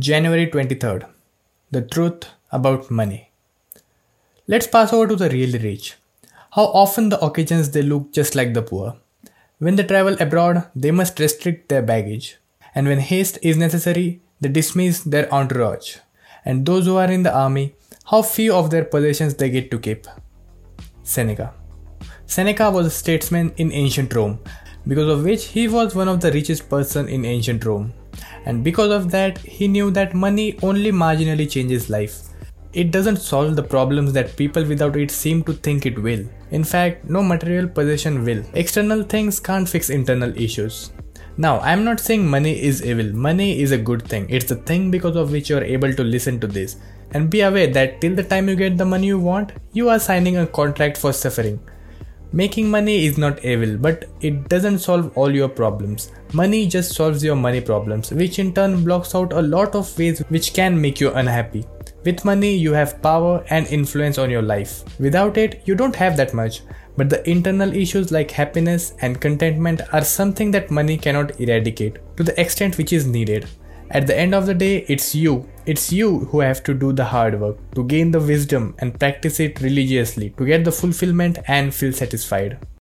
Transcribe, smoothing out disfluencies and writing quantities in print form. January 23rd, the truth about money. Let's pass over to the really rich. How often the occasions they look just like the poor. When they travel abroad, they must restrict their baggage. And when haste is necessary, they dismiss their entourage. And those who are in the army, how few of their possessions they get to keep. Seneca. Seneca was a statesman in ancient Rome, because of which he was one of the richest person in ancient Rome. And because of that, he knew that money only marginally changes life. It doesn't solve the problems that people without it seem to think it will. In fact, no material possession will. External things can't fix internal issues. Now, I'm not saying money is evil. Money is a good thing. It's the thing because of which you're able to listen to this. And be aware that till the time you get the money you want, you are signing a contract for suffering. Making money is not evil, but it doesn't solve all your problems. Money just solves your money problems, which in turn blocks out a lot of ways which can make you unhappy. With money, you have power and influence on your life. Without it, you don't have that much. But the internal issues like happiness and contentment are something that money cannot eradicate to the extent which is needed. At the end of the day, it's you who have to do the hard work, to gain the wisdom and practice it religiously, to get the fulfillment and feel satisfied.